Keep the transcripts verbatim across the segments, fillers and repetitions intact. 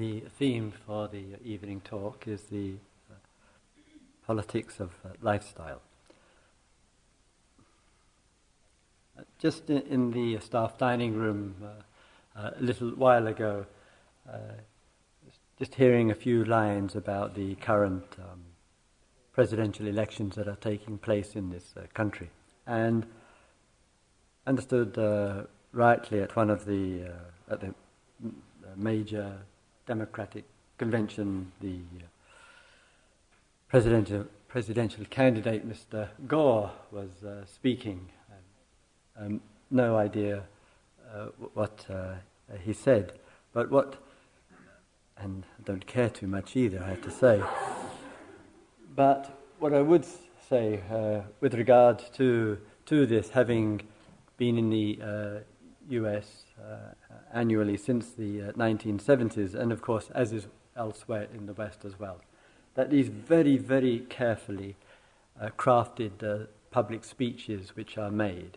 The theme for the evening talk is the uh, politics of uh, lifestyle. Uh, just in, in the uh, staff dining room uh, uh, a little while ago, uh, just hearing a few lines about the current um, presidential elections that are taking place in this uh, country, and understood uh, rightly at one of the uh, at the major Democratic Convention, the uh, presidential, presidential candidate, Mister Gore, was uh, speaking. Um, um, no idea uh, what uh, he said, but what, and I don't care too much either, I have to say, but what I would say uh, with regard to, to this, having been in the uh, U S Uh, annually since the uh, nineteen seventies, and of course as is elsewhere in the West as well, that these very, very carefully uh, crafted uh, public speeches which are made,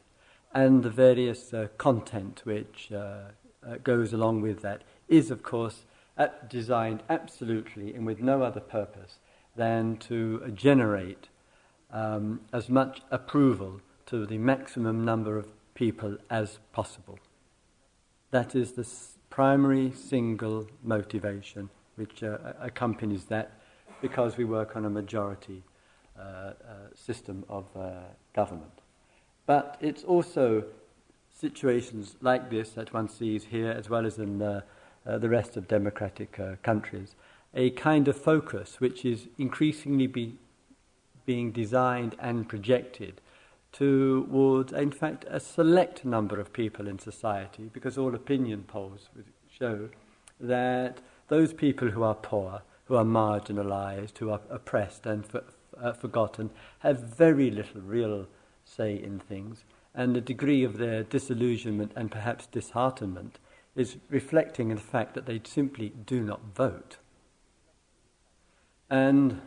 and the various uh, content which uh, uh, goes along with that is of course at, designed absolutely and with no other purpose than to generate um, as much approval to the maximum number of people as possible. That is the primary single motivation which uh, accompanies that, because we work on a majority uh, uh, system of uh, government. But it's also situations like this that one sees here, as well as in uh, uh, the rest of democratic uh, countries, a kind of focus which is increasingly be, being designed and projected towards, in fact, a select number of people in society, because all opinion polls would show that those people who are poor, who are marginalised, who are oppressed and for, uh, forgotten, have very little real say in things, and the degree of their disillusionment and perhaps disheartenment is reflecting in the fact that they simply do not vote. And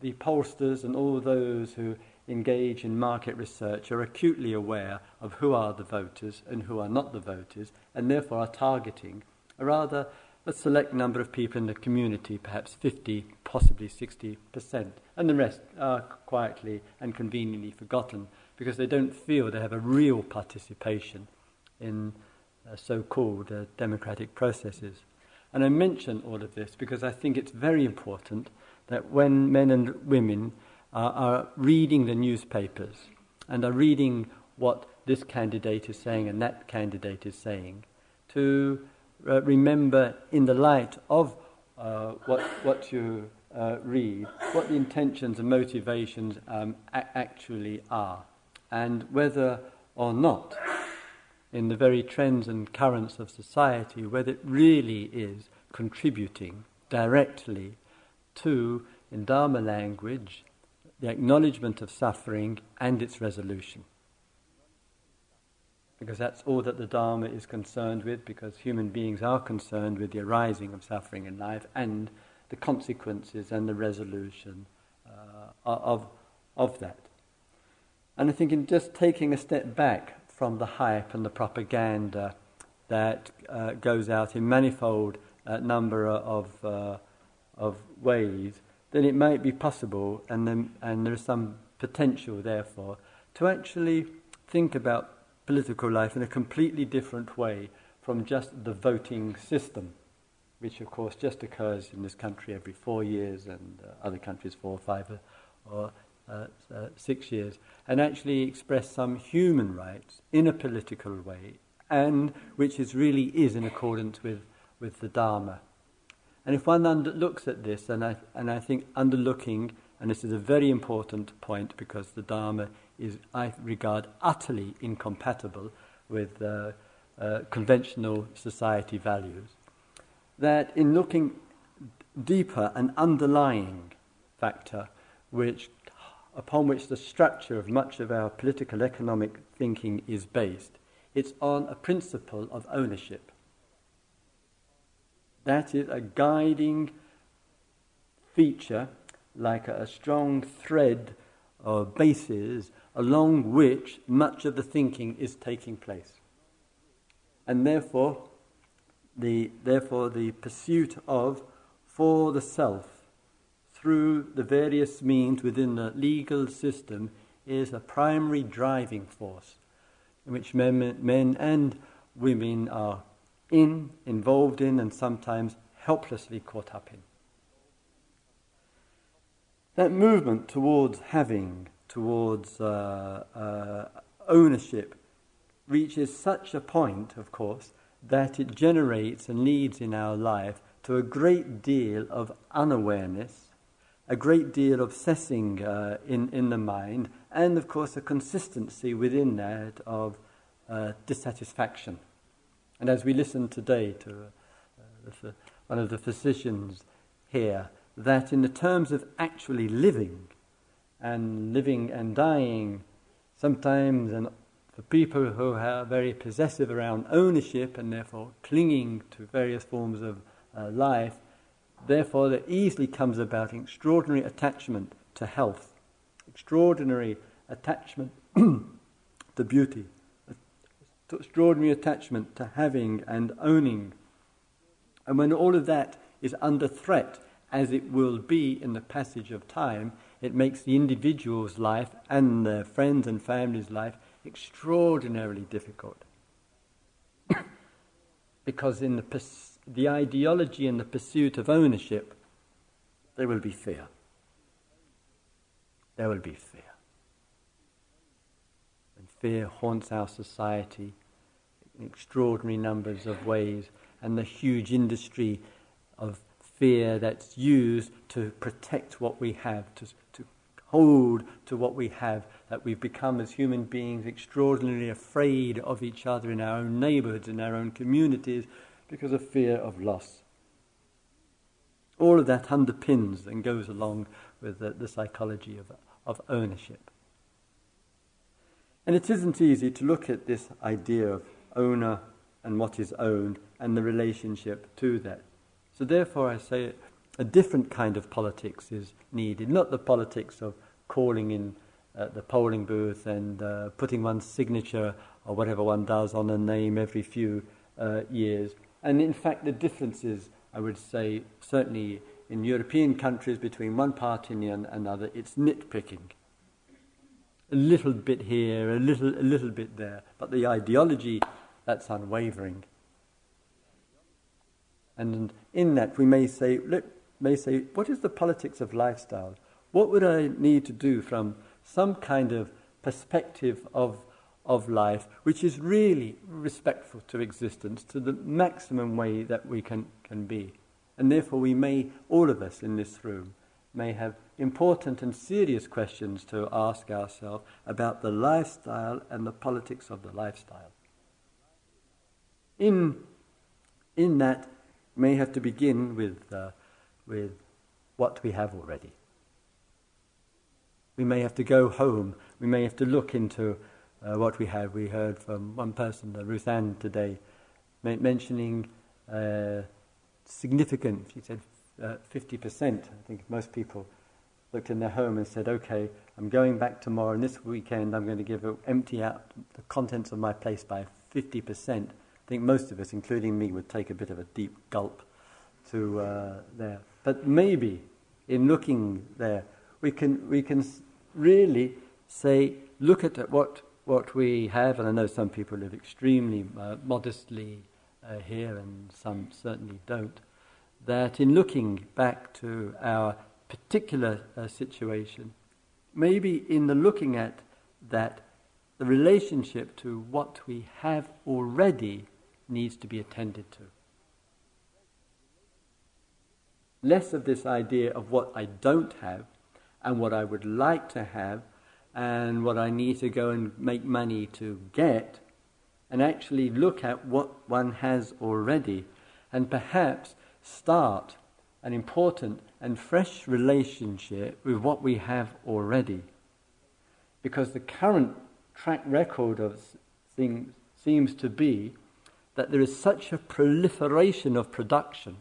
the pollsters and all those who engage in market research are acutely aware of who are the voters and who are not the voters, and therefore are targeting a rather a select number of people in the community, perhaps fifty, possibly sixty percent, and the rest are quietly and conveniently forgotten because they don't feel they have a real participation in uh, so-called uh, democratic processes. And I mention all of this because I think it's very important that when men and women are reading the newspapers and are reading what this candidate is saying and that candidate is saying, to uh, remember in the light of uh, what what you uh, read, what the intentions and motivations um, a- actually are, and whether or not, in the very trends and currents of society, whether it really is contributing directly to, in Dharma language, the acknowledgement of suffering and its resolution. Because that's all that the Dharma is concerned with, because human beings are concerned with the arising of suffering in life and the consequences and the resolution uh, of, of that. And I think in just taking a step back from the hype and the propaganda that uh, goes out in manifold uh, number of, uh, of ways, then it might be possible, and then, and there is some potential, therefore, to actually think about political life in a completely different way from just the voting system, which, of course, just occurs in this country every four years and uh, other countries four or five or uh, uh, six years, and actually express some human rights in a political way, and which is really is in accordance with, with the Dharma. And if one under- looks at this, and I, and I think underlooking, and this is a very important point, because the Dharma is, I regard, utterly incompatible with uh, uh, conventional society values, that in looking deeper, an underlying factor which upon which the structure of much of our political economic thinking is based, it's on a principle of ownership. That is a guiding feature, like a, a strong thread or basis along which much of the thinking is taking place. And therefore, the therefore the pursuit of for the self through the various means within the legal system is a primary driving force in which men, men and women are in, involved in, and sometimes helplessly caught up in. That movement towards having, towards uh, uh, ownership, reaches such a point, of course, that it generates and leads in our life to a great deal of unawareness, a great deal of obsessing uh, in, in the mind, and of course a consistency within that of uh, dissatisfaction. And as we listen today to uh, one of the physicians here, that in the terms of actually living, and living and dying, sometimes and for people who are very possessive around ownership and therefore clinging to various forms of uh, life, therefore there easily comes about extraordinary attachment to health, extraordinary attachment to beauty, extraordinary attachment to having and owning. And when all of that is under threat, as it will be in the passage of time, it makes the individual's life and their friends and family's life extraordinarily difficult. Because in the pers- the ideology and the pursuit of ownership, there will be fear. There will be fear. And fear haunts our society in extraordinary numbers of ways, and the huge industry of fear that's used to protect what we have, to to hold to what we have, that we've become as human beings extraordinarily afraid of each other in our own neighbourhoods, in our own communities, because of fear of loss. All of that underpins and goes along with the, the psychology of, of ownership. And it isn't easy to look at this idea of owner and what is owned and the relationship to that. So therefore I say a different kind of politics is needed, not the politics of calling in at the polling booth and uh, putting one's signature or whatever one does on a name every few uh, years. And in fact the differences, I would say, certainly in European countries between one party and another, it's nitpicking. A little bit here, a little, a little bit there, but the ideology, that's unwavering. And in that we may say, look, may say, what is the politics of lifestyle? What would I need to do from some kind of perspective of of life which is really respectful to existence, to the maximum way that we can, can be? And therefore we may, all of us in this room, may have important and serious questions to ask ourselves about the lifestyle and the politics of the lifestyle. In, in that, may have to begin with uh, with what we have already. We may have to go home. We may have to look into uh, what we have. We heard from one person, uh, Ruth Ann, today, ma- mentioning uh, significant, she said uh, fifty percent. I think most people looked in their home and said, okay, I'm going back tomorrow, and this weekend I'm going to give a, empty out the contents of my place by fifty percent. I think most of us, including me, would take a bit of a deep gulp to uh, there. But maybe, in looking there, we can we can really say, look at what what we have. And I know some people live extremely uh, modestly uh, here, and some certainly don't. That in looking back to our particular uh, situation, maybe in the looking at that, the relationship to what we have already needs to be attended to. Less of this idea of what I don't have and what I would like to have and what I need to go and make money to get, and actually look at what one has already and perhaps start an important and fresh relationship with what we have already. Because the current track record of things seems to be that there is such a proliferation of production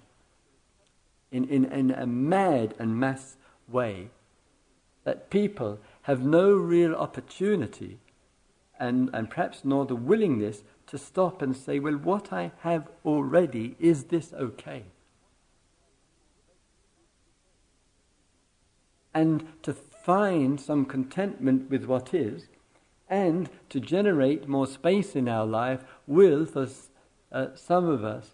in, in, in a mad and mass way that people have no real opportunity and, and perhaps nor the willingness to stop and say, well, what I have already, is this okay? And to find some contentment with what is, and to generate more space in our life will, for uh, some of us,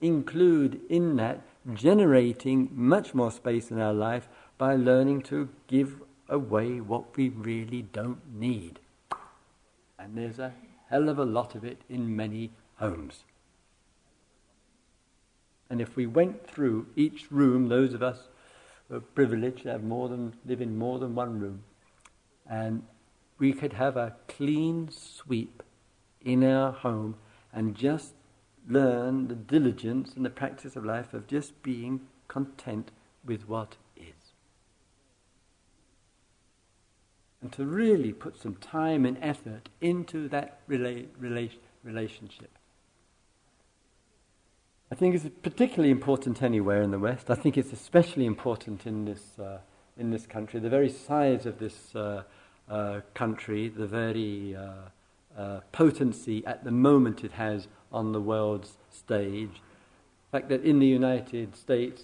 include in that generating much more space in our life by learning to give away what we really don't need. And there's a hell of a lot of it in many homes. And if we went through each room, those of us who are privileged to have more than, live in more than one room, and we could have a clean sweep in our home and just learn the diligence and the practice of life of just being content with what is. And to really put some time and effort into that rela- rela- relationship. I think it's particularly important anywhere in the West. I think it's especially important in this uh, in this country. The very size of this uh, Uh, country, the very uh, uh, potency at the moment it has on the world's stage. The fact that in the United States,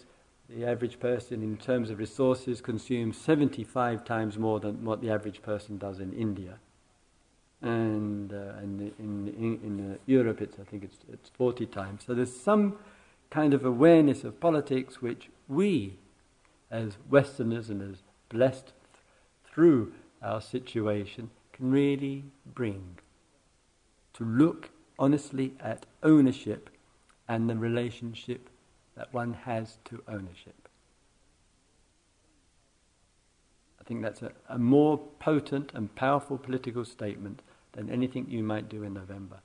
the average person in terms of resources consumes seventy-five times more than what the average person does in India. And, uh, and in, in, in uh, Europe, it's, I think it's, it's forty times. So there's some kind of awareness of politics which we, as Westerners and as blessed th- through our situation, can really bring to look honestly at ownership and the relationship that one has to ownership. I think that's a, a more potent and powerful political statement than anything you might do in November.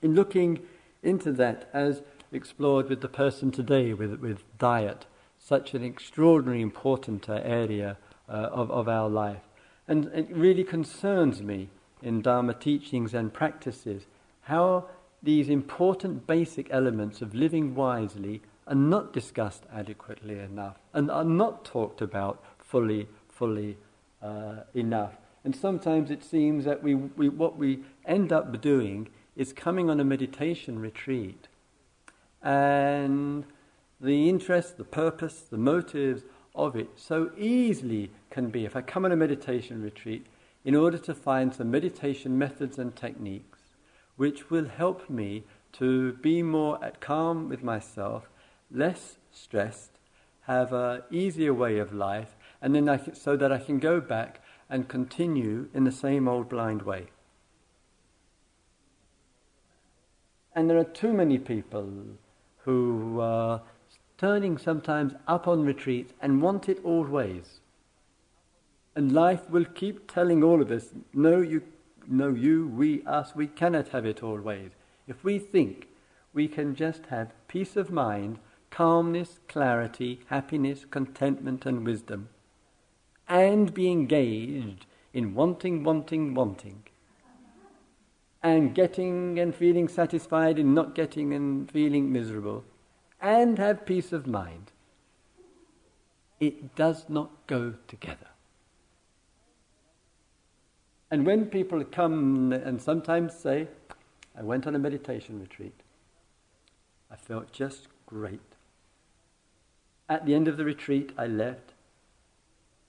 In looking into that, as explored with the person today, with, with diet, such an extraordinarily important area uh, of, of our life. And it really concerns me in Dharma teachings and practices how these important basic elements of living wisely are not discussed adequately enough and are not talked about fully, fully uh, enough. And sometimes it seems that we, we what we end up doing is coming on a meditation retreat and the interest, the purpose, the motives of it so easily can be, if I come on a meditation retreat, in order to find some meditation methods and techniques which will help me to be more at calm with myself, less stressed, have an easier way of life, and then I can, so that I can go back and continue in the same old blind way. And there are too many people who are turning sometimes up on retreats and want it always. And life will keep telling all of us, no, you, no, you, we, us, we cannot have it always. If we think we can just have peace of mind, calmness, clarity, happiness, contentment and wisdom, and be engaged in wanting, wanting, wanting, and getting and feeling satisfied in not getting and feeling miserable, and have peace of mind, it does not go together. And when people come and sometimes say, I went on a meditation retreat, I felt just great. At the end of the retreat, I left,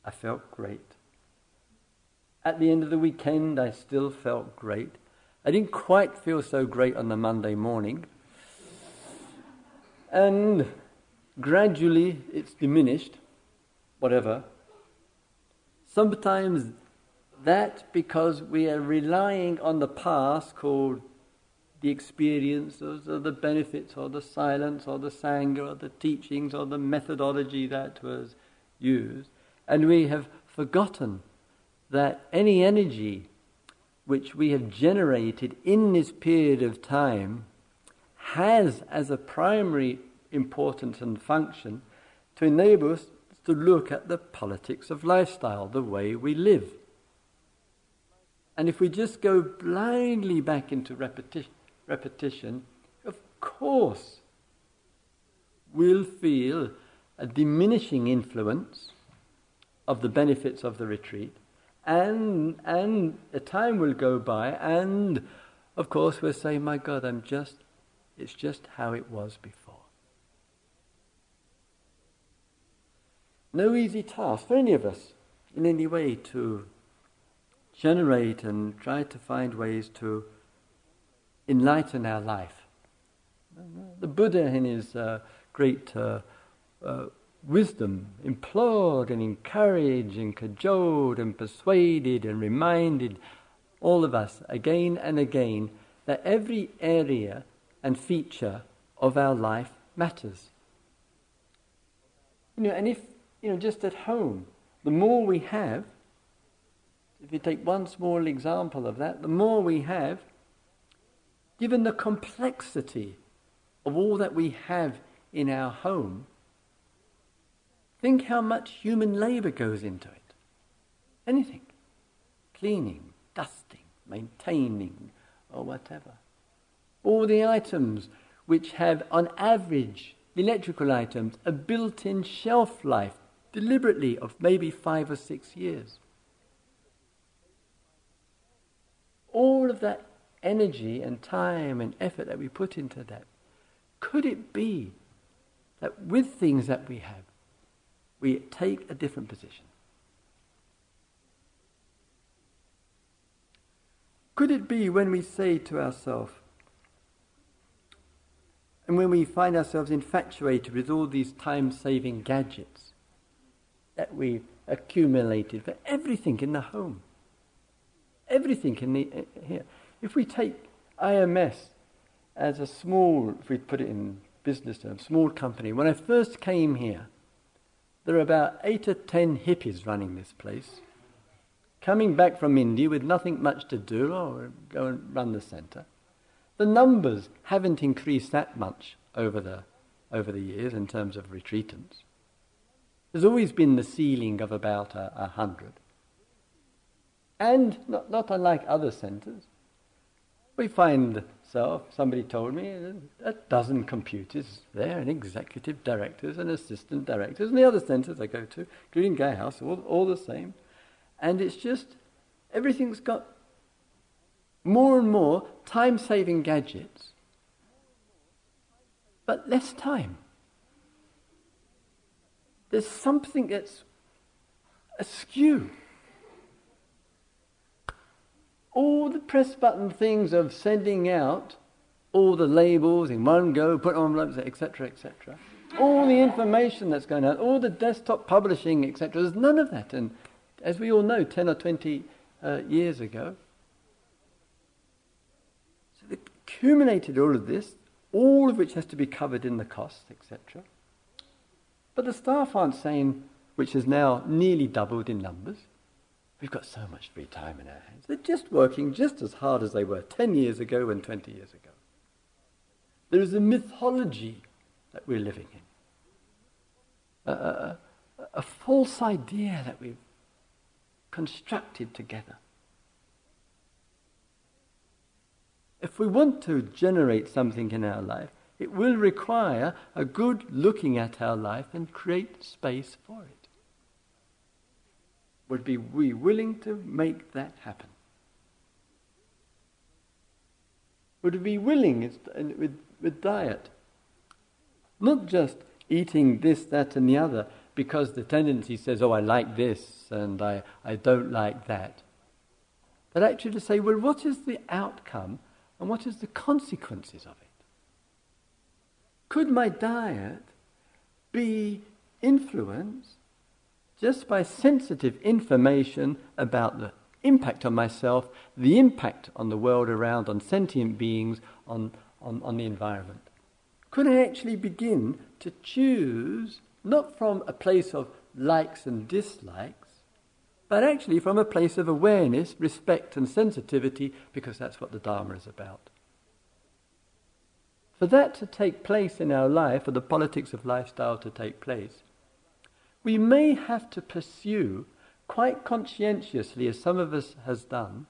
I felt great. At the end of the weekend, I still felt great. I didn't quite feel so great on the Monday morning. And gradually it's diminished, whatever. Sometimes that's because we are relying on the past called the experiences or the benefits or the silence or the sangha or the teachings or the methodology that was used. And we have forgotten that any energy which we have generated in this period of time has as a primary importance and function to enable us to look at the politics of lifestyle, the way we live. And if we just go blindly back into repeti- repetition, of course we'll feel a diminishing influence of the benefits of the retreat and and a time will go by, and of course we'll say, my God, I'm just, it's just how it was before. No easy task for any of us in any way to generate and try to find ways to enlighten our life. The Buddha, in his uh, great uh, uh, wisdom, implored and encouraged and cajoled and persuaded and reminded all of us again and again that every area and feature of our life matters. You know, and if, you know, just at home, the more we have, if you take one small example of that, the more we have, given the complexity of all that we have in our home, think how much human labour goes into it. Anything. Cleaning, dusting, maintaining, or whatever. All the items which have, on average, the electrical items, a built-in shelf life, deliberately, of maybe five or six years. All of that energy and time and effort that we put into that, could it be that with things that we have, we take a different position? Could it be when we say to ourselves, and when we find ourselves infatuated with all these time-saving gadgets that we've accumulated for everything in the home, everything in the uh, here. If we take I M S as a small, if we put it in business terms, small company. When I first came here, there were about eight or ten hippies running this place, coming back from India with nothing much to do, or go and run the centre. The numbers haven't increased that much over the over the years in terms of retreatants. There's always been the ceiling of about a, a hundred, and not not unlike other centres, we find. So somebody told me a dozen computers there, and executive directors and assistant directors, and the other centres I go to, including Gay House, all, all the same. And it's just, everything's got more and more time-saving gadgets, but less time. There's something that's askew. All the press button things of sending out all the labels in one go, put on envelopes, et cetera, et cetera. All the information that's going out, all the desktop publishing, et cetera. There's none of that. And as we all know, ten or twenty uh, years ago. So they accumulated all of this, all of which has to be covered in the cost, et cetera. But the staff aren't saying, which has now nearly doubled in numbers, we've got so much free time in our hands. They're just working just as hard as they were ten years ago and twenty years ago. There is a mythology that we're living in. A, a, a false idea that we've constructed together. If we want to generate something in our life, it will require a good looking at our life and create space for it. Would be we willing to make that happen? Would we be willing with, with diet? Not just eating this, that and the other because the tendency says, oh, I like this and I, I don't like that. But actually to say, well, what is the outcome and what is the consequences of it? Could my diet be influenced just by sensitive information about the impact on myself, the impact on the world around, on sentient beings, on, on, on the environment? Could I actually begin to choose, not from a place of likes and dislikes, but actually from a place of awareness, respect and sensitivity, because that's what the Dharma is about. For that to take place in our life, for the politics of lifestyle to take place, we may have to pursue, quite conscientiously as some of us has done,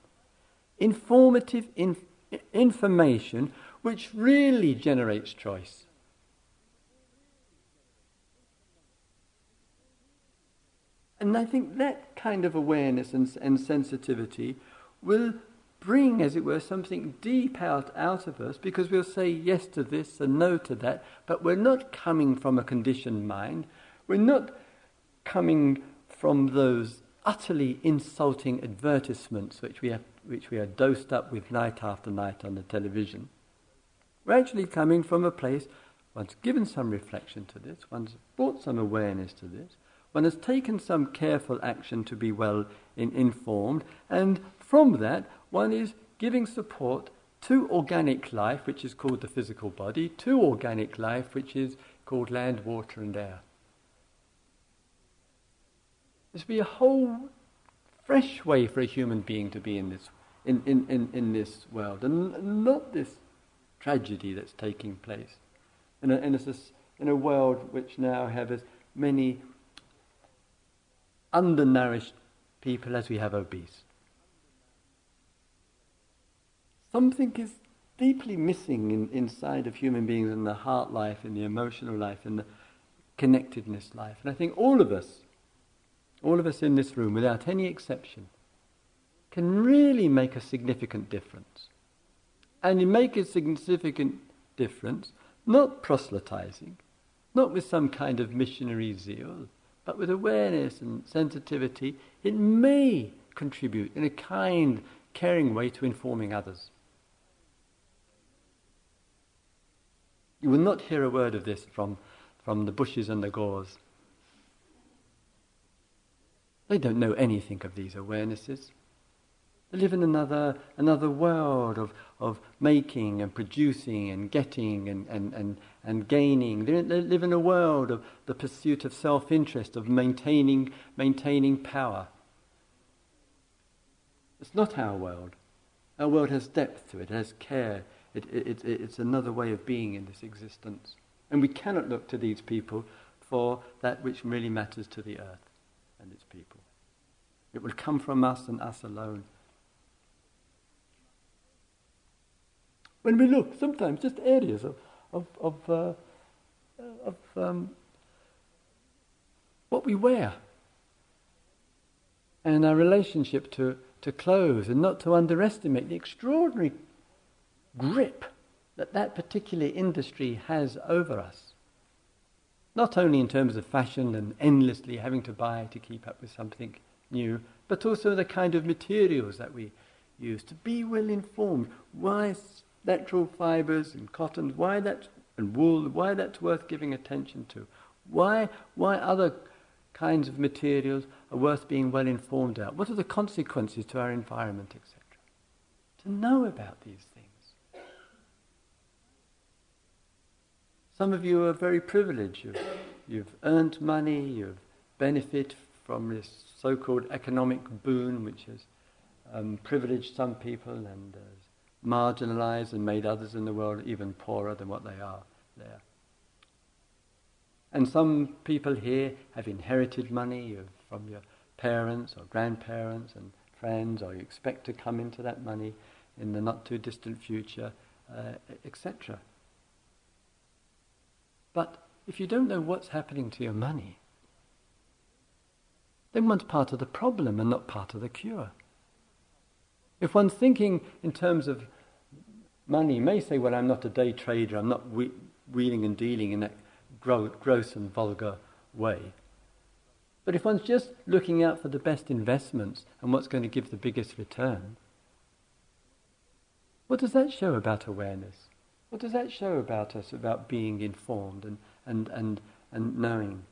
informative inf- information which really generates choice. And I think that kind of awareness and, and sensitivity will bring, as it were, something deep out, out of us, because we'll say yes to this and no to that, but we're not coming from a conditioned mind. We're not coming from those utterly insulting advertisements which we have, which we are dosed up with night after night on the television. We're actually coming from a place, one's given some reflection to this, one's brought some awareness to this, one has taken some careful action to be well in, informed, and from that one is giving support to organic life, which is called the physical body, to organic life, which is called land, water and air. This would be a whole fresh way for a human being to be in this, in, in, in, in this world, and not this tragedy that's taking place in a, in a, in a world which now has as many undernourished people as we have obese. Something is deeply missing in, inside of human beings, in the heart life, in the emotional life, in the connectedness life. And I think all of us, all of us in this room, without any exception, can really make a significant difference. And you make a significant difference, not proselytizing, not with some kind of missionary zeal, but with awareness and sensitivity. It may contribute in a kind, caring way to informing others. You will not hear a word of this from, from the Bushes and the Gores. They don't know anything of these awarenesses. They live in another another world of, of making and producing and getting and, and, and, and gaining. They, they live in a world of the pursuit of self-interest, of maintaining maintaining power. It's not our world. Our world has depth to it, it has care. It, it, it, it's another way of being in this existence. And we cannot look to these people for that which really matters to the earth and its people. It will come from us and us alone. When we look, sometimes just areas of of of, uh, of um, what we wear and our relationship to, to clothes, and not to underestimate the extraordinary grip that that particular industry has over us. Not only in terms of fashion and endlessly having to buy to keep up with something new, but also the kind of materials that we use. To be well informed, why natural fibres and cottons, why that and wool, why that's worth giving attention to, why why other kinds of materials are worth being well informed about. What are the consequences to our environment, et cetera. To know about these things. Some of you are very privileged. You've, you've earned money. You've benefited from this so-called economic boon, which has um, privileged some people and uh, marginalised and made others in the world even poorer than what they are there. And some people here have inherited money from your parents or grandparents and friends, or you expect to come into that money in the not too distant future, uh, et cetera. But if you don't know what's happening to your money, then one's part of the problem and not part of the cure. If one's thinking in terms of money, you may say, well, I'm not a day trader, I'm not we- wheeling and dealing in that gro- gross and vulgar way. But if one's just looking out for the best investments and what's going to give the biggest return, what does that show about awareness? What does that show about us, about being informed and, and, and, and knowing?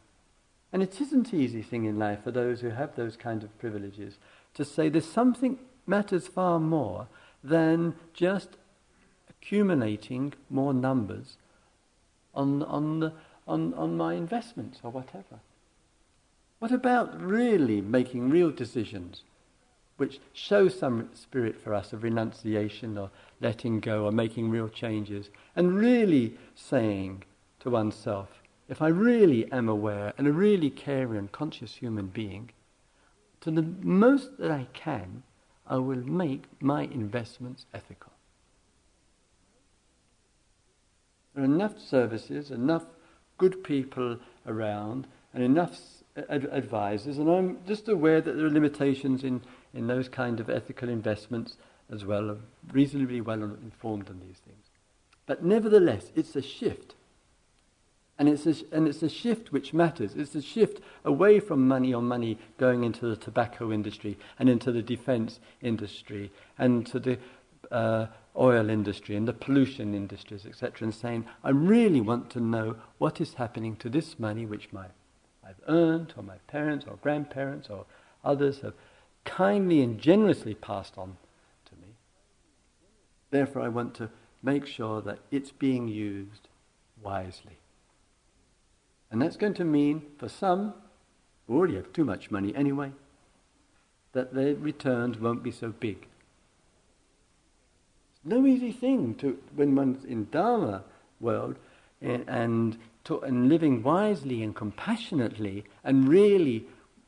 And it isn't an easy thing in life for those who have those kind of privileges to say there's something matters far more than just accumulating more numbers on on the, on, on my investments or whatever. What about really making real decisions which show some spirit for us of renunciation or letting go or making real changes, and really saying to oneself, if I really am aware and a really caring and conscious human being, to the most that I can, I will make my investments ethical. There are enough services, enough good people around and enough ad- advisors, and I'm just aware that there are limitations in, in those kind of ethical investments as well. I'm reasonably well informed on these things. But nevertheless, it's a shift. And it's a, and it's a shift which matters. It's a shift away from money on money going into the tobacco industry and into the defence industry and to the uh, oil industry and the pollution industries, et cetera, and saying, I really want to know what is happening to this money which my I've earned, or my parents or grandparents or others have kindly and generously passed on to me. Therefore, I want to make sure that it's being used wisely. And that's going to mean, for some, who already have too much money anyway, that their returns won't be so big. It's no easy thing to, when one's in Dharma world and and, to, and living wisely and compassionately and really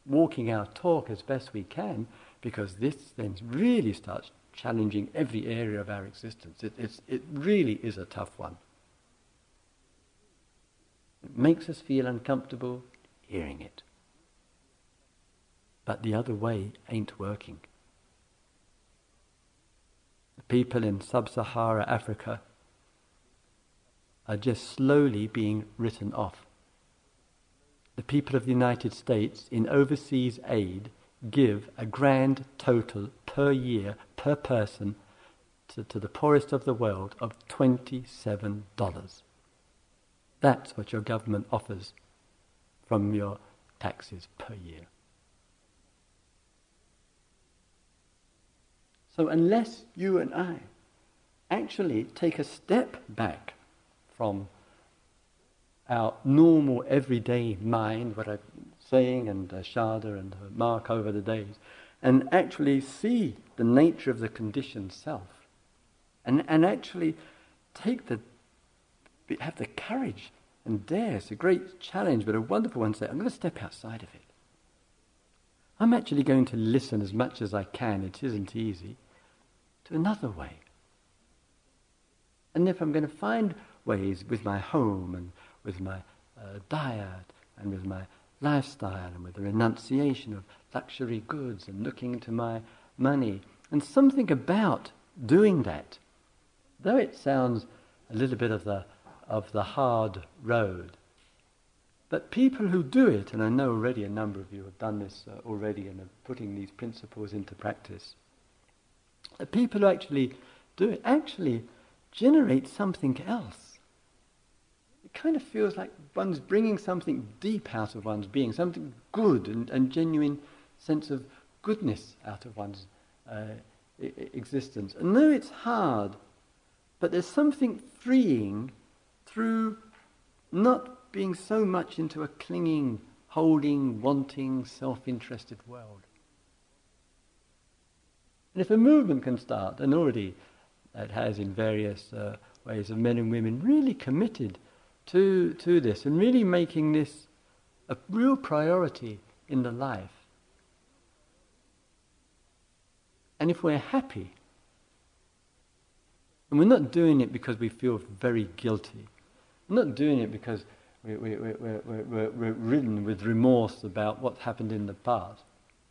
walking our talk as best we can, because this then really starts challenging every area of our existence. It, it's, it really is a tough one. It makes us feel uncomfortable hearing it. But the other way ain't working. The people in sub-Saharan Africa are just slowly being written off. The people of the United States in overseas aid give a grand total per year, per person, to, to the poorest of the world of twenty-seven dollars. That's what your government offers from your taxes per year. So unless you and I actually take a step back from our normal everyday mind, what I'm saying, and uh, Sharda and uh, Mark over the days, and actually see the nature of the conditioned self, and, and actually take the have the courage and dare. It's a great challenge, but a wonderful one. Say, I'm going to step outside of it. I'm actually going to listen as much as I can, it isn't easy, to another way. And if I'm going to find ways with my home and with my uh, diet and with my lifestyle and with the renunciation of luxury goods and looking to my money, and something about doing that, though it sounds a little bit of the of the hard road. But people who do it, and I know already a number of you have done this uh, already and are putting these principles into practice, the people who actually do it actually generate something else. It kind of feels like one's bringing something deep out of one's being, something good and, and genuine sense of goodness out of one's uh, existence. And though it's hard, but there's something freeing through not being so much into a clinging, holding, wanting, self-interested world. And if a movement can start, and already it has in various uh, ways of men and women really committed to, to this and really making this a real priority in the life. And if we're happy, and we're not doing it because we feel very guilty, not doing it because we, we, we, we, we're, we're ridden with remorse about what's happened in the past.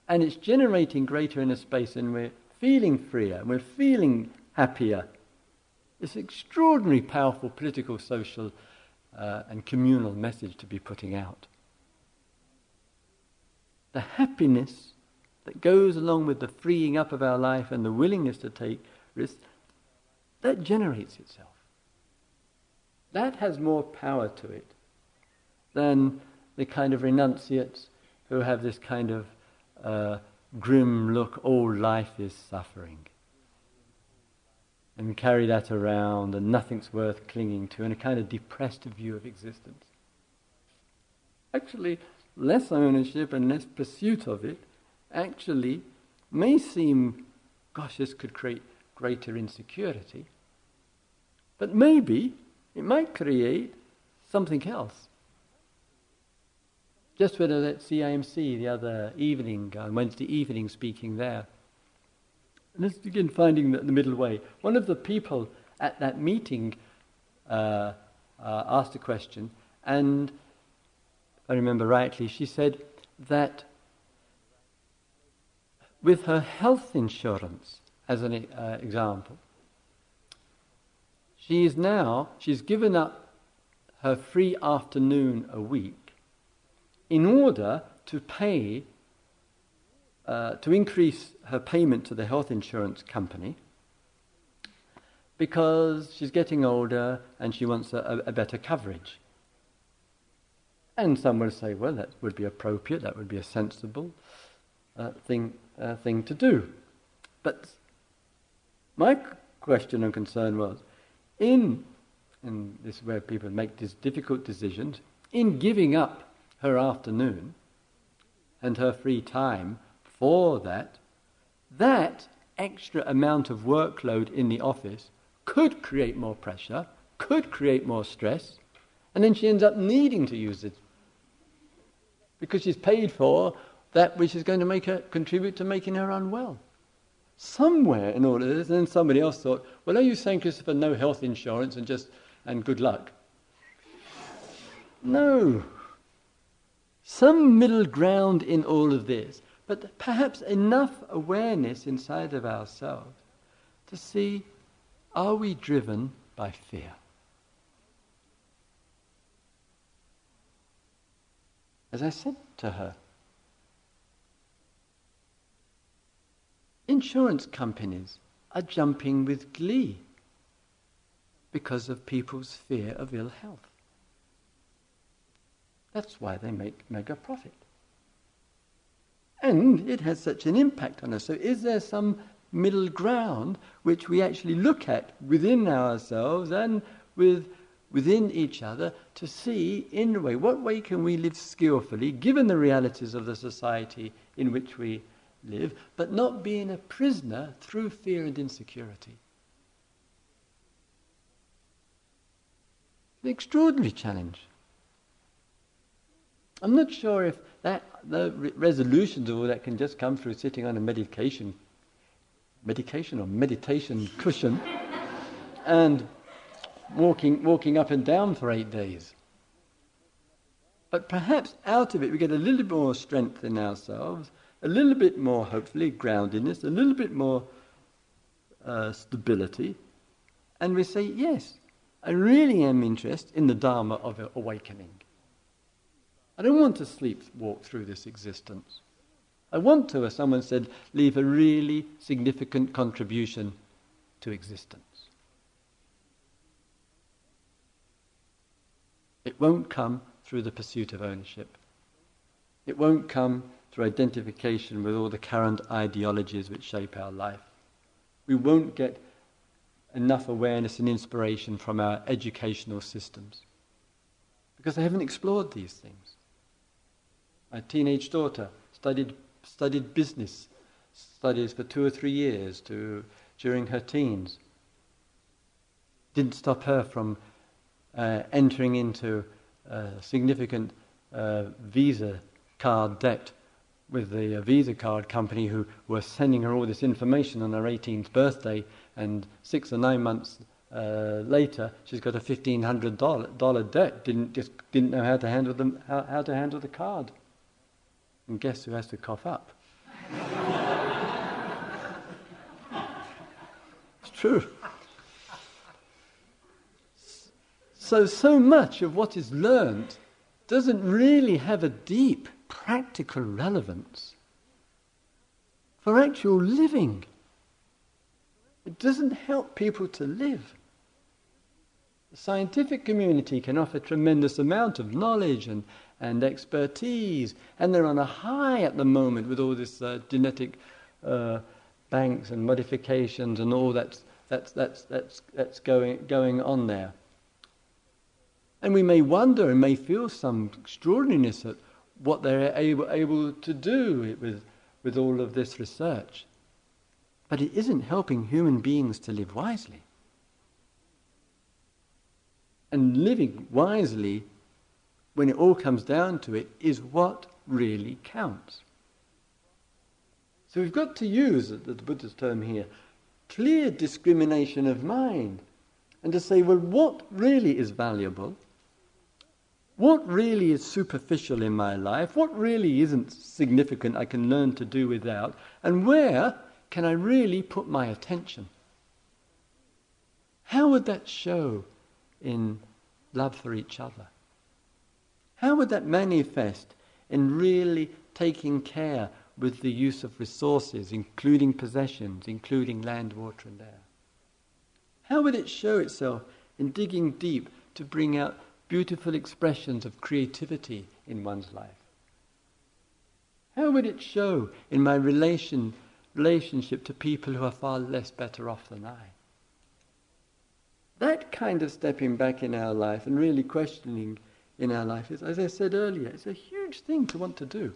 And it's generating greater inner space, and we're feeling freer, and we're feeling happier. It's an extraordinary powerful political, social uh, and communal message to be putting out. The happiness that goes along with the freeing up of our life and the willingness to take risks, that generates itself. That has more power to it than the kind of renunciates who have this kind of uh, grim look, all life is suffering, and carry that around, and nothing's worth clinging to, and a kind of depressed view of existence. Actually, less ownership and less pursuit of it actually may seem, gosh, this could create greater insecurity, but maybe it might create something else. Just when I was at C I M C the other evening, on Wednesday evening, speaking there, and just again finding the middle way, one of the people at that meeting uh, uh, asked a question, and I remember rightly, she said that with her health insurance, as an uh, example, she is now, she's given up her free afternoon a week in order to pay, uh, to increase her payment to the health insurance company, because she's getting older and she wants a, a better coverage. And some will say, well, that would be appropriate, that would be a sensible uh, thing uh, thing to do. But my question and concern was, in, and this is where people make these difficult decisions, in giving up her afternoon and her free time for that, that extra amount of workload in the office could create more pressure, could create more stress, and then she ends up needing to use it because she's paid for that which is going to make her contribute to making her unwell. Somewhere in all of this, and then somebody else thought, well, are you saying, Christopher, no health insurance and just and good luck? No. Some middle ground in all of this, but perhaps enough awareness inside of ourselves to see, are we driven by fear? As I said to her, insurance companies are jumping with glee because of people's fear of ill health. That's why they make mega profit. And it has such an impact on us. So is there some middle ground which we actually look at within ourselves and with within each other to see, in a way, what way can we live skillfully, given the realities of the society in which we live, but not being a prisoner through fear and insecurity? An extraordinary challenge. I'm not sure if that the re- resolutions of all that can just come through sitting on a medication, medication or meditation cushion, and walking walking up and down for eight days. But perhaps out of it we get a little bit more strength in ourselves, a little bit more, hopefully, groundedness, a little bit more uh, stability, and we say, yes, I really am interested in the Dharma of awakening. I don't want to sleepwalk through this existence. I want to, as someone said, leave a really significant contribution to existence. It won't come through the pursuit of ownership. It won't come through identification with all the current ideologies which shape our life. We won't get enough awareness and inspiration from our educational systems because they haven't explored these things. My teenage daughter studied studied business studies for two or three years to, during her teens. Didn't stop her from Uh, entering into uh, significant uh, Visa card debt with the uh, Visa card company, who were sending her all this information on her eighteenth birthday, and six or nine months uh, later, she's got a fifteen hundred dollar debt. Didn't just didn't know how to handle them, how, how to handle the card. And guess who has to cough up? It's true. So, so much of what is learned doesn't really have a deep practical relevance for actual living. It doesn't help people to live. The scientific community can offer a tremendous amount of knowledge and, and expertise, and they're on a high at the moment with all this uh, genetic uh, banks and modifications and all that's that's that's that's that's going going on there. And we may wonder and may feel some extraordinariness at what they're able, able to do with, with all of this research. But it isn't helping human beings to live wisely. And living wisely, when it all comes down to it, is what really counts. So we've got to use, the Buddha's term here, clear discrimination of mind, and to say, well, what really is valuable? what really is superficial in my life, what really isn't significant I can learn to do without, and where can I really put my attention? How would that show in love for each other? How would that manifest in really taking care with the use of resources, including possessions, including land, water and air? How would it show itself in digging deep to bring out beautiful expressions of creativity in one's life? How would it show in my relation, relationship to people who are far less better off than I? That kind of stepping back in our life and really questioning in our life is, as I said earlier, it's a huge thing to want to do.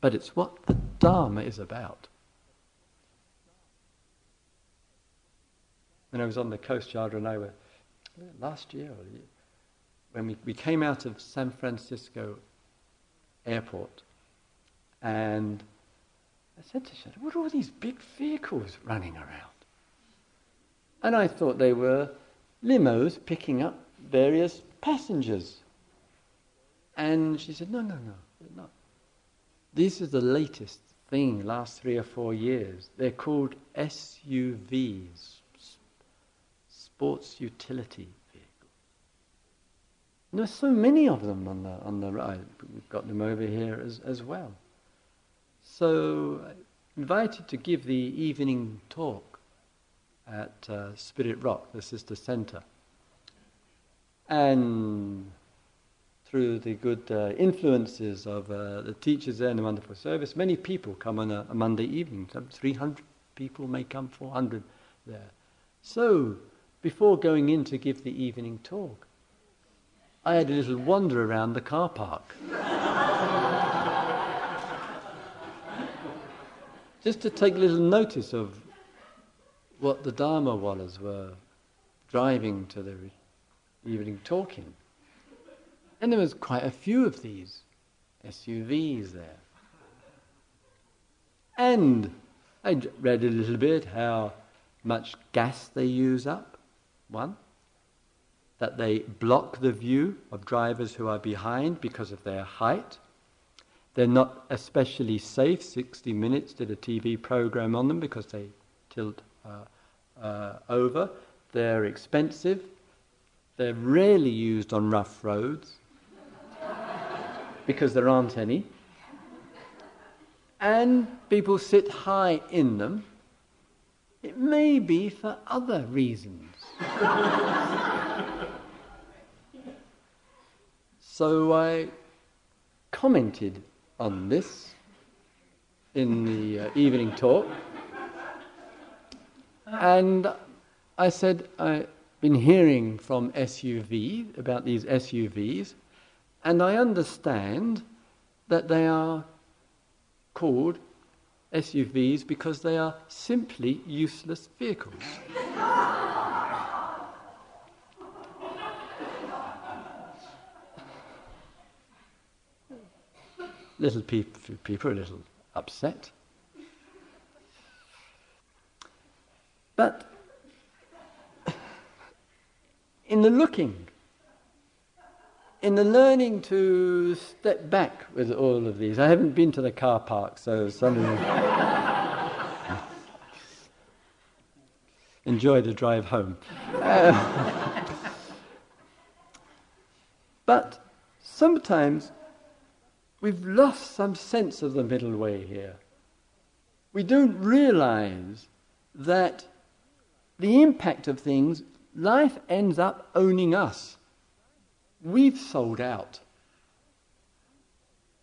But it's what the Dharma is about. When I was on the coast, Sharda and I were, last year, when we, we came out of San Francisco airport, and I said to Shaida, what are all these big vehicles running around? And I thought they were limos picking up various passengers. And she said, no, no, no, they're not. This is the latest thing, last three or four years. They're called S U Vs, sports utility vehicles. And there's so many of them on the on the right. We've got them over here as as well. So I invited to give the evening talk at uh, Spirit Rock, the sister centre. And through the good uh, influences of uh, the teachers there and the wonderful service, many people come on a, a Monday evening. Some three hundred people may come, four hundred there. So, before going in to give the evening talk, I had a little wander around the car park. Just to take little notice of what the Dharma wallahs were driving to the evening talking. And there was quite a few of these S U Vs there. And I read a little bit how much gas they use up, one. That they block the view of drivers who are behind because of their height. They're not especially safe. sixty minutes did a T V program on them because they tilt uh, uh, over. They're expensive. They're rarely used on rough roads. Because there aren't any. And people sit high in them. It may be for other reasons. So I commented on this in the uh, evening talk. And I said, I've been hearing from S U V, about these S U Vs, and I understand that they are called S U Vs because they are simply useless vehicles. Little people, people are a little upset. But in the looking, in the learning to step back with all of these, I haven't been to the car park, so some of you enjoy the drive home. Uh, but sometimes we've lost some sense of the middle way here. We don't realize that the impact of things, life ends up owning us. We've sold out.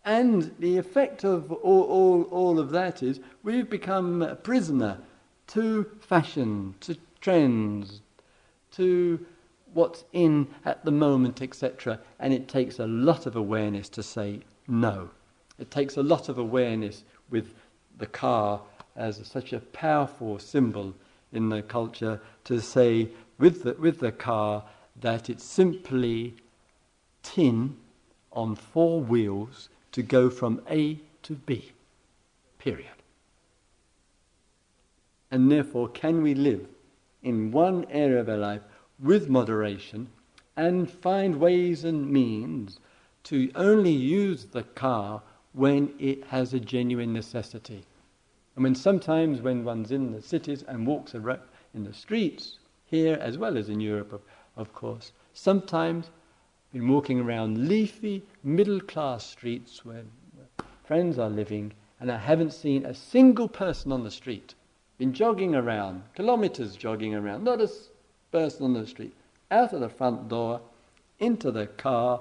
And the effect of all, all, all of that is we've become a prisoner to fashion, to trends, to what's in at the moment, et cetera. And it takes a lot of awareness to say no. It takes a lot of awareness with the car as such a powerful symbol in the culture to say with the, with the car that it's simply tin on four wheels to go from A to B, period. And therefore, can we live in one area of our life with moderation and find ways and means to only use the car when it has a genuine necessity. I mean, sometimes when one's in the cities and walks around in the streets, here as well as in Europe, of, of course, sometimes I've been walking around leafy, middle-class streets where friends are living, and I haven't seen a single person on the street. Been jogging around, kilometres jogging around, not a person on the street. Out of the front door, into the car,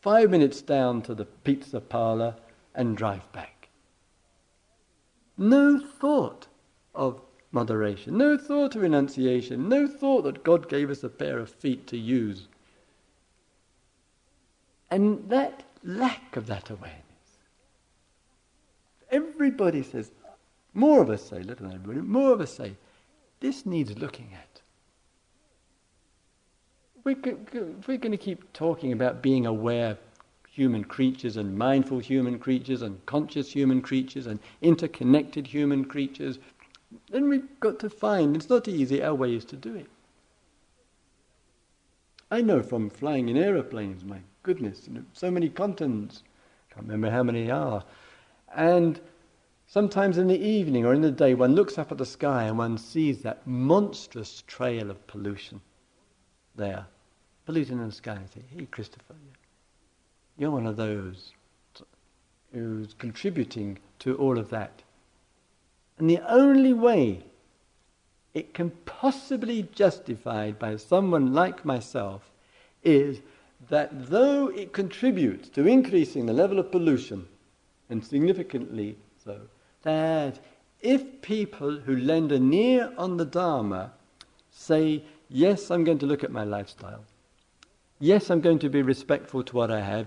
five minutes down to the pizza parlour, and drive back. No thought of moderation, no thought of renunciation, no thought that God gave us a pair of feet to use. And that lack of that awareness, everybody says, more of us say, little everybody, more of us say, this needs looking at. We're, if we're going to keep talking about being aware human creatures and mindful human creatures and conscious human creatures and interconnected human creatures, then we've got to find, it's not easy, our ways to do it. I know from flying in aeroplanes, my goodness, you know, so many continents, I can't remember how many are, and sometimes in the evening or in the day one looks up at the sky and one sees that monstrous trail of pollution there, pollution in the sky, and say, hey Christopher, you're one of those who's contributing to all of that. And the only way it can possibly be justified by someone like myself is that though it contributes to increasing the level of pollution, and significantly so, that if people who lend an ear on the Dharma say, yes, I'm going to look at my lifestyle, yes, I'm going to be respectful to what I have,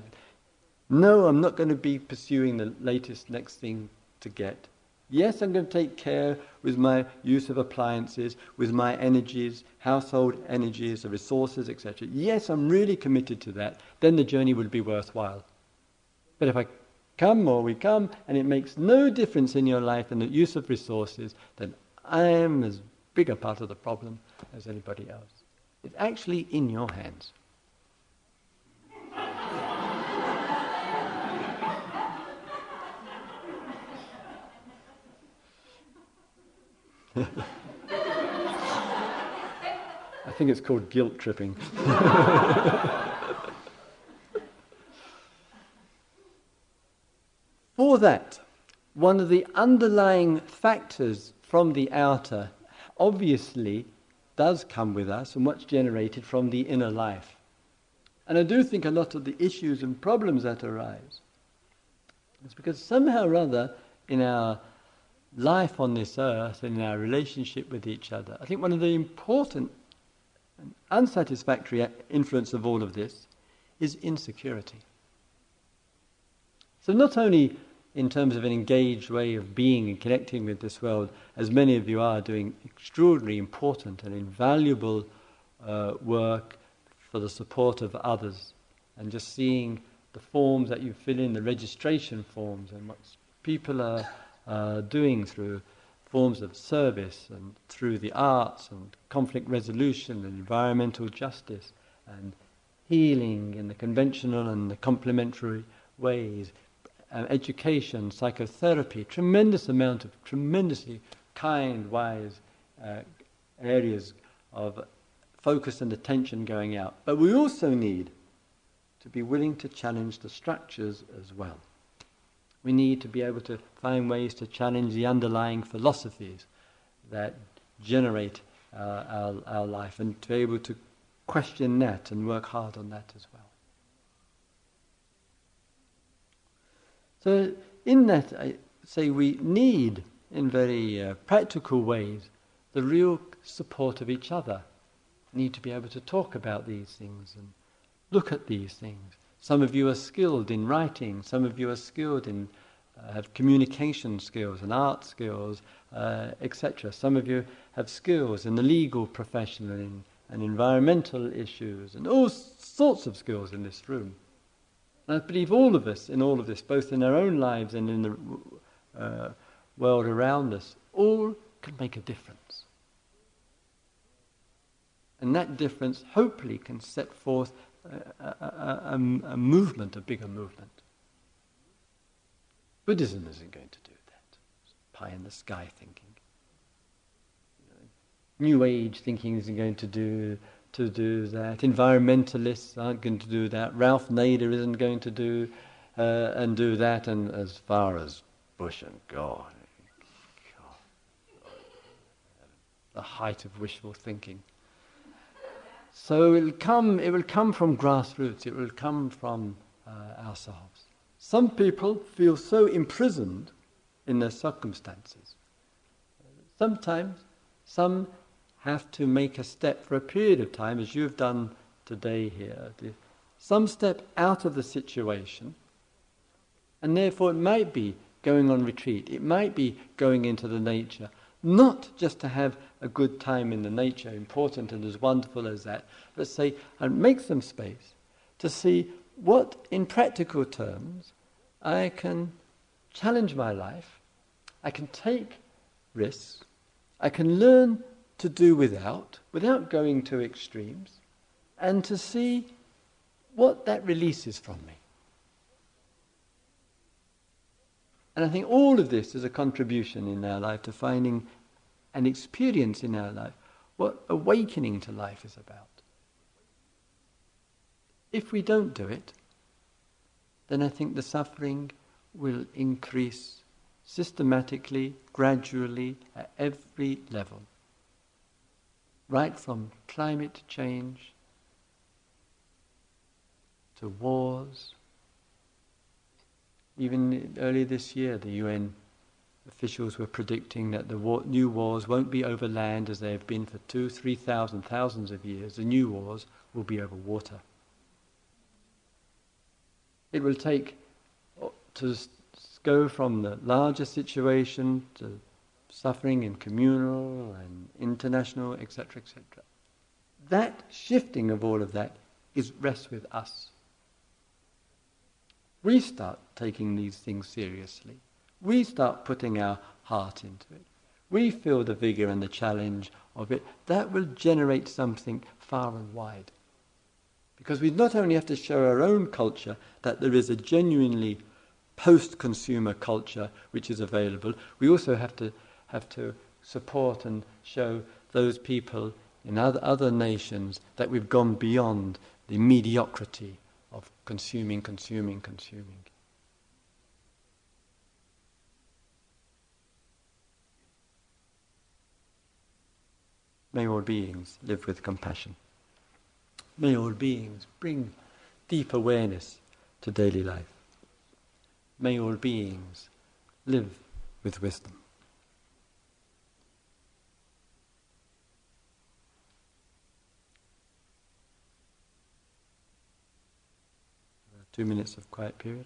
no, I'm not going to be pursuing the latest next thing to get, yes, I'm going to take care with my use of appliances, with my energies, household energies, the resources, et cetera. Yes, I'm really committed to that. Then the journey would be worthwhile. But if I come or we come and it makes no difference in your life in the use of resources, then I am as big a part of the problem as anybody else. It's actually in your hands. I think it's called guilt tripping. For that, one of the underlying factors from the outer obviously does come with us, and what's generated from the inner life. And I do think a lot of the issues and problems that arise is because somehow or other in our life on this earth and in our relationship with each other, I think one of the important and unsatisfactory influence of all of this is insecurity. So not only in terms of an engaged way of being and connecting with this world, as many of you are doing extraordinarily important and invaluable uh, work for the support of others, and just seeing the forms that you fill in, the registration forms, and what people are Uh, doing through forms of service and through the arts and conflict resolution and environmental justice and healing in the conventional and the complementary ways, uh, education, psychotherapy, tremendous amount of tremendously kind, wise uh, areas of focus and attention going out. But we also need to be willing to challenge the structures as well. We need to be able to find ways to challenge the underlying philosophies that generate uh, our, our life, and to be able to question that and work hard on that as well. So in that, I say we need, in very uh, practical ways, the real support of each other. We need to be able to talk about these things and look at these things. Some of you are skilled in writing, some of you are skilled in uh, have communication skills and art skills, uh, et cetera. Some of you have skills in the legal profession and, in, and environmental issues and all sorts of skills in this room. And I believe all of us in all of this, both in our own lives and in the uh, world around us, all can make a difference. And that difference hopefully can set forth a, a, a, a movement, a bigger movement. Buddhism isn't going to do that. It's pie in the sky thinking. New Age thinking isn't going to do to do that. Environmentalists aren't going to do that. Ralph Nader isn't going to do uh, and do that. And as far as Bush and Gore, the height of wishful thinking. So it'll come. It will come from grassroots. It will come from uh, ourselves. Some people feel so imprisoned in their circumstances. Sometimes some have to make a step for a period of time, as you've done today here. Some step out of the situation, and therefore it might be going on retreat, it might be going into the nature, not just to have a good time in the nature, important and as wonderful as that, but say, and make some space to see what, in practical terms, I can challenge my life, I can take risks, I can learn to do without, without going to extremes, and to see what that releases from me. And I think all of this is a contribution in our life to finding an experience in our life, what awakening to life is about. If we don't do it, then I think the suffering will increase systematically, gradually, at every level. Right from climate change, to wars. Even early this year, the U N officials were predicting that the war, new wars won't be over land as they have been for two, three thousand, thousands of years. The new wars will be over water. It will take to go from the larger situation to suffering in communal and international, et cetera, et cetera. That shifting of all of that is rests with us. We start taking these things seriously. We start putting our heart into it. We feel the vigour and the challenge of it. That will generate something far and wide. Because we not only have to show our own culture that there is a genuinely post-consumer culture which is available, we also have to have to support and show those people in other, other nations that we've gone beyond the mediocrity of consuming, consuming, consuming. May all beings live with compassion. May all beings bring deep awareness to daily life. May all beings live with wisdom. Two minutes of quiet period.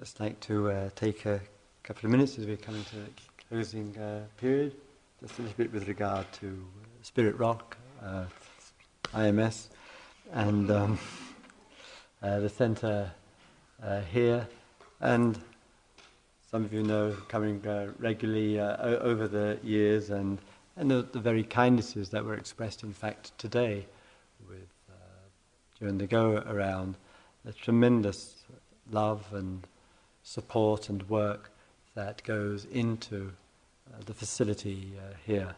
Just like to uh, take a couple of minutes as we're coming to the closing uh, period, just a little bit with regard to uh, Spirit Rock, uh, I M S, and um, uh, the centre uh, here. And some of you know, coming uh, regularly uh, over the years, and, and the, the very kindnesses that were expressed, in fact, today with uh, during the go-around, the tremendous love and support and work that goes into uh, the facility uh, here.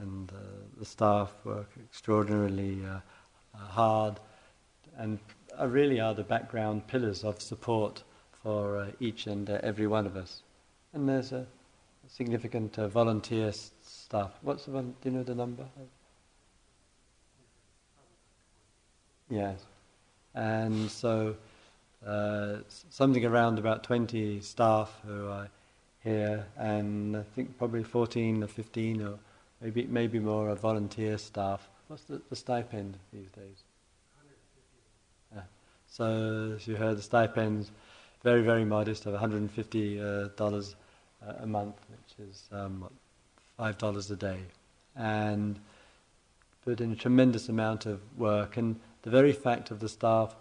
And uh, the staff work extraordinarily uh, hard and are really are the background pillars of support for uh, each and uh, every one of us. And there's a significant uh, volunteer s- staff. What's the one, do you know the number? Yes. And so uh, something around about twenty staff who are here, and I think probably fourteen or fifteen or Maybe maybe more a volunteer staff. What's the, the stipend these days? one hundred fifty. Yeah. So as you heard, the stipend's very, very modest, of one hundred fifty dollars uh, a month, which is um, five dollars a day. And put in a tremendous amount of work. And the very fact of the staff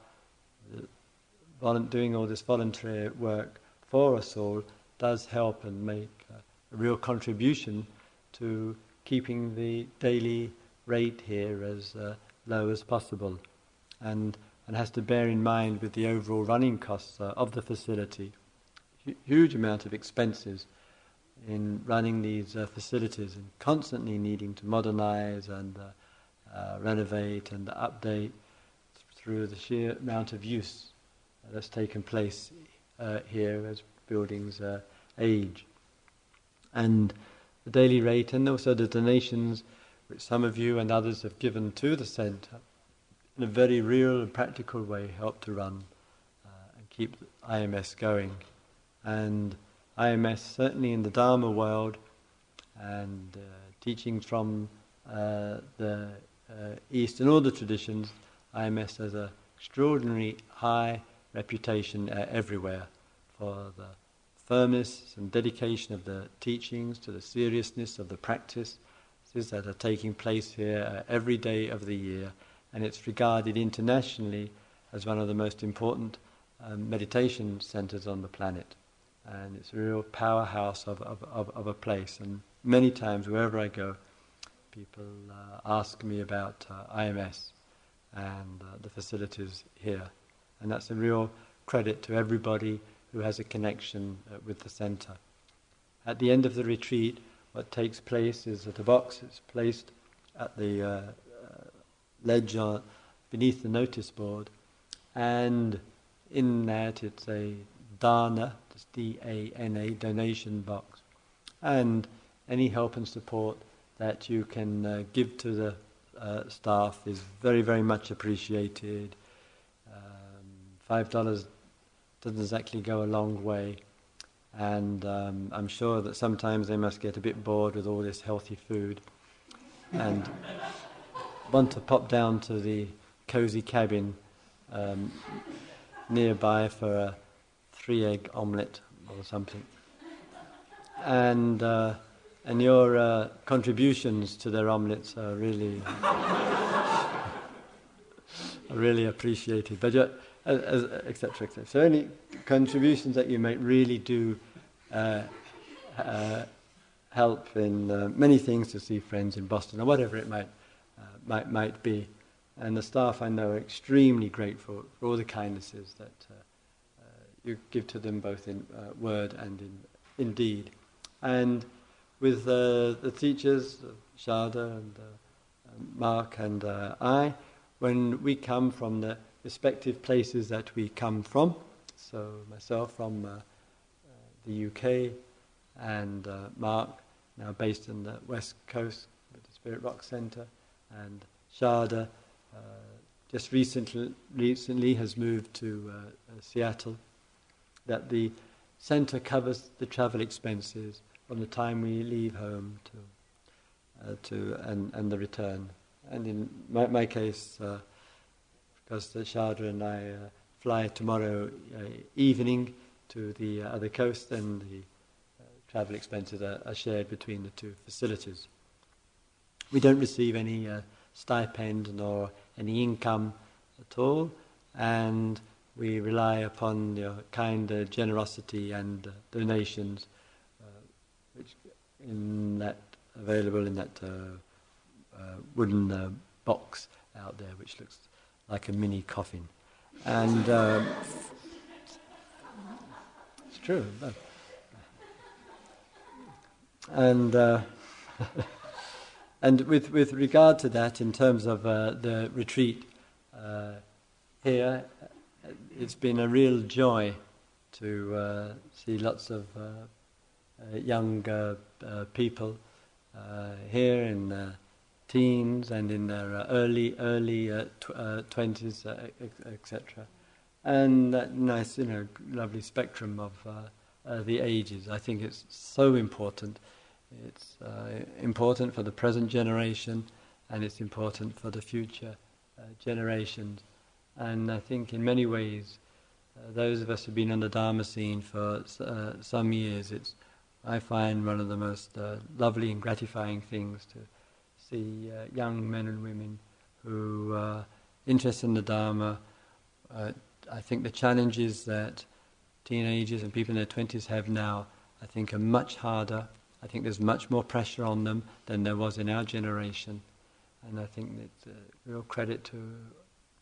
doing all this voluntary work for us all does help and make a real contribution to keeping the daily rate here as uh, low as possible, and and has to bear in mind with the overall running costs uh, of the facility, H- huge amount of expenses in running these uh, facilities, and constantly needing to modernise and uh, uh, renovate and update through the sheer amount of use that's taken place uh, here as buildings uh, age, and the daily rate, and also the donations which some of you and others have given to the centre in a very real and practical way help to run uh, and keep I M S going. And I M S, certainly in the Dharma world and uh, teaching from uh, the uh, East and all the traditions, I M S has an extraordinary high reputation uh, everywhere for the firmness and dedication of the teachings, to the seriousness of the practices that are taking place here every day of the year, and it's regarded internationally as one of the most important um, meditation centres on the planet, and it's a real powerhouse of, of, of, of a place. And many times wherever I go, people uh, ask me about uh, I M S and uh, the facilities here, and that's a real credit to everybody who has a connection uh, with the centre. At the end of the retreat, what takes place is that a box is placed at the uh, uh, ledge on, beneath the notice board, and in that it's a dana, it's D A N A, donation box, and any help and support that you can uh, give to the uh, staff is very, very much appreciated. Um, five dollars doesn't exactly go a long way, and um, I'm sure that sometimes they must get a bit bored with all this healthy food and want to pop down to the cosy cabin um, nearby for a three-egg omelette or something. And uh, and your uh, contributions to their omelettes are really are really appreciated. But you're, etc., et cetera. So any contributions that you make really do uh, uh, help in uh, many things, to see friends in Boston or whatever it might, uh, might might be. And the staff I know are extremely grateful for all the kindnesses that uh, uh, you give to them, both in uh, word and in, in deed. And with uh, the teachers, Sharda and uh, Mark and uh, I, when we come from the respective places that we come from. So myself from uh, uh, the U K, and uh, Mark, now based in the West Coast at the Spirit Rock Centre, and Sharda uh, just recently recently has moved to uh, uh, Seattle, that the centre covers the travel expenses from the time we leave home to uh, to and, and the return. And in my, my case, uh, because Sharda and I uh, fly tomorrow uh, evening to the uh, other coast, and the uh, travel expenses are, are shared between the two facilities. We don't receive any uh, stipend nor any income at all, and we rely upon your kind uh, generosity and uh, donations, uh, which in that available in that uh, uh, wooden uh, box out there, which looks like a mini coffin, and um, it's true. No. And uh, and with with regard to that, in terms of uh, the retreat uh, here, it's been a real joy to uh, see lots of uh, uh, young uh, uh, people uh, here in uh, teens and in their uh, early early uh, tw- uh, twenties, uh, et cetera, and that nice, you know, lovely spectrum of uh, uh, the ages. I think it's so important. It's uh, important for the present generation, and it's important for the future uh, generations. And I think in many ways, uh, those of us who've been on the Dharma scene for uh, some years, it's I find one of the most uh, lovely and gratifying things to see uh, young men and women who are interested in the Dharma. Uh, I think the challenges that teenagers and people in their twenties have now, I think, are much harder. I think there's much more pressure on them than there was in our generation. And I think it's a real credit to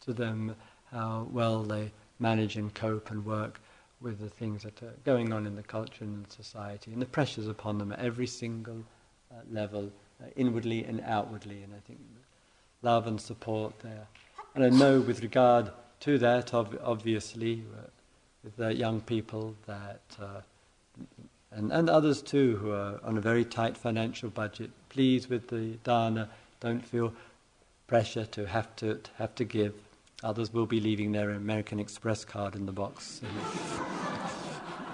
to them how well they manage and cope and work with the things that are going on in the culture and in society, and the pressures upon them at every single uh, level, uh, inwardly and outwardly. And I think love and support there. And I know with regard to that, ob- obviously, uh, with the young people that, uh, and, and others too, who are on a very tight financial budget, please, with the dana, don't feel pressure to have to, to have to give. Others will be leaving their American Express card in the box.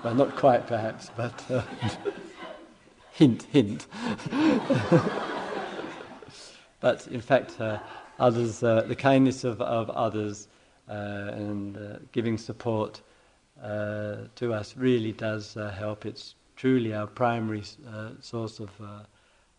Well, not quite, perhaps, but uh, hint, hint. But in fact, uh, others, uh, the kindness of, of others uh, and uh, giving support uh, to us really does uh, help. It's truly our primary uh, source of uh,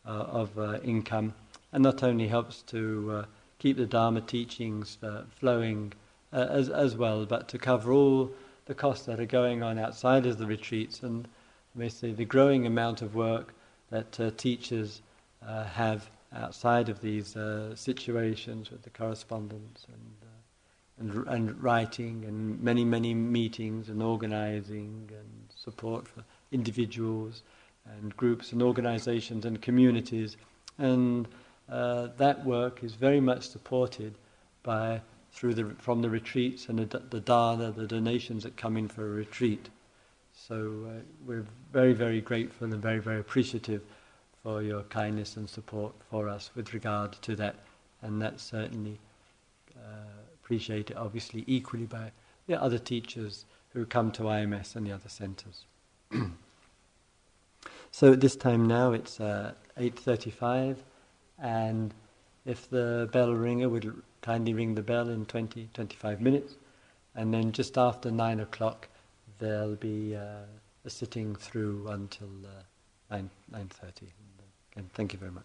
uh, of uh, income, and not only helps to uh, keep the Dharma teachings uh, flowing uh, as as well, but to cover all the costs that are going on outside of the retreats, and I may say the growing amount of work that uh, teachers uh, have outside of these uh, situations, with the correspondence and, uh, and and writing and many many meetings and organising and support for individuals and groups and organisations and communities. And Uh, that work is very much supported by through the from the retreats and the, the dana, the donations that come in for a retreat. So uh, we're very, very grateful and very, very appreciative for your kindness and support for us with regard to that, and that's certainly uh, appreciated, obviously, equally by the other teachers who come to I M S and the other centres. So at this time now it's uh, eight thirty-five. And if the bell ringer would kindly ring the bell in twenty, twenty-five minutes, and then just after nine o'clock there'll be uh, a sitting through until uh, nine nine thirty. Again, thank you very much.